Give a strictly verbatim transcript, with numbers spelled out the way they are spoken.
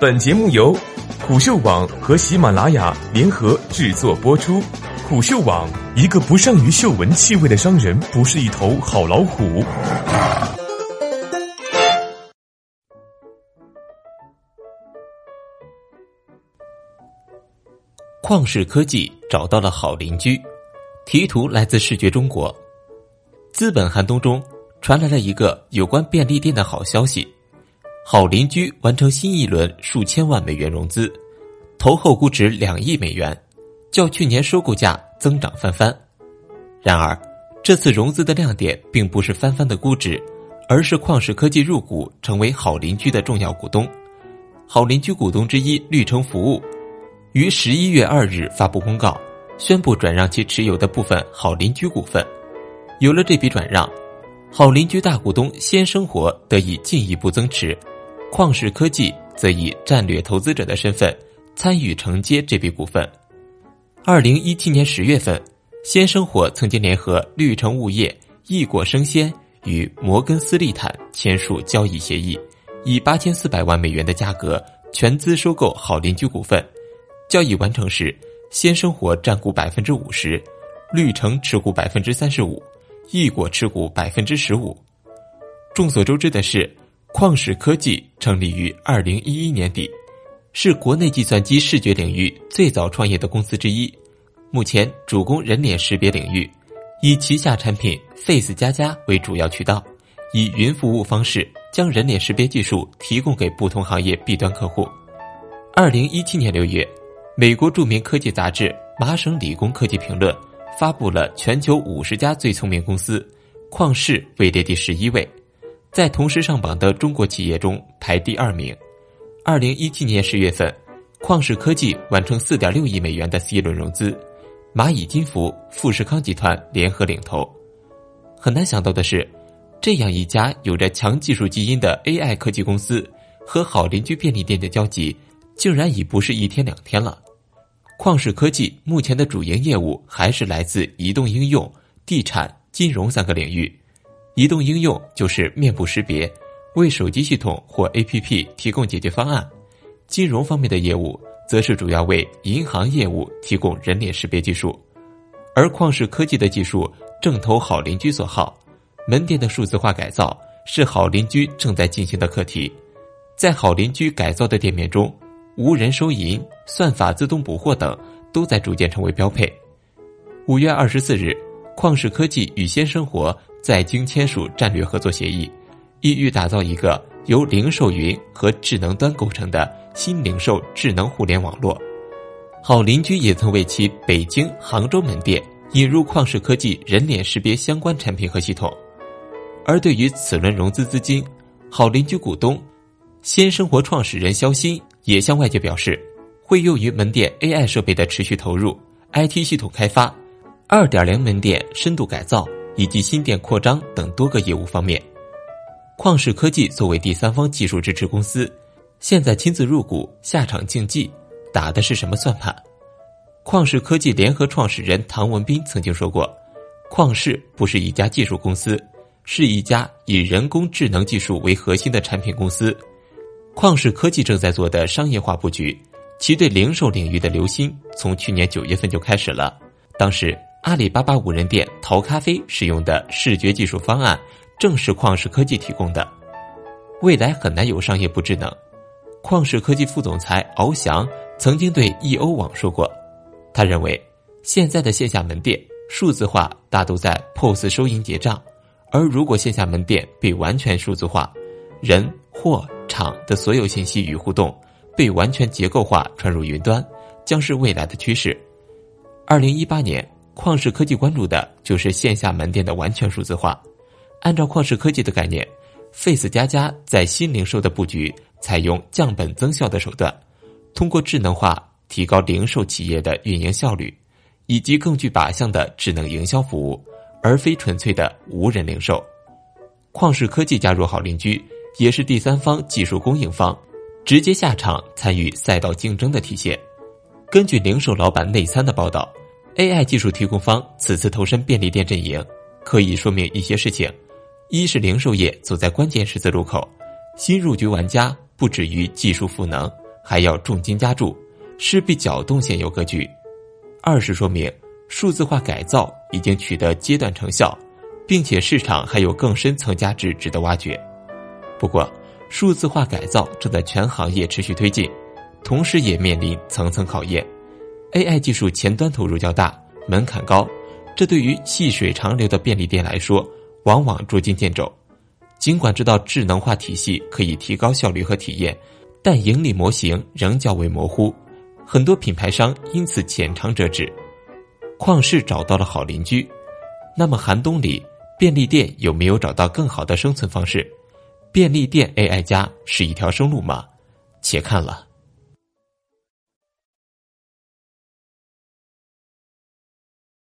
本节目由虎嗅网和喜马拉雅联合制作播出。虎嗅网，一个不善于嗅闻气味的商人不是一头好老虎。旷视科技找到了好邻居，题图来自视觉中国。资本寒冬中传来了一个有关便利店的好消息，好邻居完成新一轮数千万美元融资，投后估值两亿美元，较去年收购价增长翻番。然而，这次融资的亮点并不是翻番的估值，而是旷视科技入股成为好邻居的重要股东。好邻居股东之一绿城服务于十一月二日发布公告，宣布转让其持有的部分好邻居股份。有了这笔转让，好邻居大股东鲜生活得以进一步增持，旷视科技则以战略投资者的身份参与承接这笔股份。二零一七年十月份，鲜生活曾经联合绿城物业、易果生鲜与摩根斯利坦签署交易协议，以八千四百万美元的价格全资收购好邻居股份。交易完成时，鲜生活占股 百分之五十， 绿城持股 百分之三十五，易果持股 百分之十五。 众所周知的是，旷视科技成立于二零一一年底，是国内计算机视觉领域最早创业的公司之一，目前主攻人脸识别领域，以旗下产品 Face 加加为主要渠道，以云服务方式将人脸识别技术提供给不同行业 B 端客户。二零一七年六月，美国著名科技杂志麻省理工科技评论发布了全球五十家最聪明公司，旷视位列第十一位，在同时上榜的中国企业中排第二名。二零一七年十月份，旷视科技完成 四点六亿美元的 C 轮融资，蚂蚁金服、富士康集团联合领投。很难想到的是，这样一家有着强技术基因的 A I 科技公司和好邻居便利店的交集竟然已不是一天两天了。旷视科技目前的主营业务还是来自移动应用、地产、金融三个领域。移动应用就是面部识别，为手机系统或 A P P 提供解决方案；金融方面的业务则是主要为银行业务提供人脸识别技术。而旷视科技的技术正投好邻居所好，门店的数字化改造是好邻居正在进行的课题。在好邻居改造的店面中，无人收银、算法自动补货等都在逐渐成为标配。五月二十四日，旷视科技与鲜生活在京签署战略合作协议，意欲打造一个由零售云和智能端构成的新零售智能互联网络。好邻居也曾为其北京、杭州门店引入旷视科技人脸识别相关产品和系统。而对于此轮融资资金，好邻居股东鲜生活创始人肖鑫也向外界表示，会用于门店 A I 设备的持续投入、I T 系统开发、 二点零 门店深度改造以及新店扩张等多个业务方面。旷视科技作为第三方技术支持公司，现在亲自入股下场竞技，打的是什么算盘？旷视科技联合创始人唐文斌曾经说过，旷视不是一家技术公司，是一家以人工智能技术为核心的产品公司。旷视科技正在做的商业化布局，其对零售领域的留心从去年九月份就开始了。当时阿里巴巴无人店淘咖啡使用的视觉技术方案正是旷视科技提供的。未来很难有商业不智能。旷视科技副总裁敖翔曾经对易欧网说过，他认为现在的线下门店数字化大都在 P O S 收银结账，而如果线下门店被完全数字化，人、货、场的所有信息与互动被完全结构化传入云端，将是未来的趋势。二零一八年，旷视科技关注的就是线下门店的完全数字化。按照旷视科技的概念， Face 加加在新零售的布局采用降本增效的手段，通过智能化提高零售企业的运营效率，以及更具靶向的智能营销服务，而非纯粹的无人零售。旷视科技加入好邻居，也是第三方技术供应方直接下场参与赛道竞争的体现。根据零售老板内参的报道， A I 技术提供方此次投身便利店阵营，可以说明一些事情。一是零售业走在关键十字路口，新入局玩家不止于技术赋能，还要重金加注，势必搅动现有格局。二是说明数字化改造已经取得阶段成效，并且市场还有更深层价值值得挖掘。不过，数字化改造正在全行业持续推进，同时也面临层层考验。A I 技术前端投入较大，门槛高，这对于细水长流的便利店来说，往往捉襟见肘。尽管知道智能化体系可以提高效率和体验，但盈利模型仍较为模糊，很多品牌商因此浅尝辄止。旷世找到了好邻居，那么寒冬里，便利店有没有找到更好的生存方式？便利店 A I 加是一条生路吗？且看了。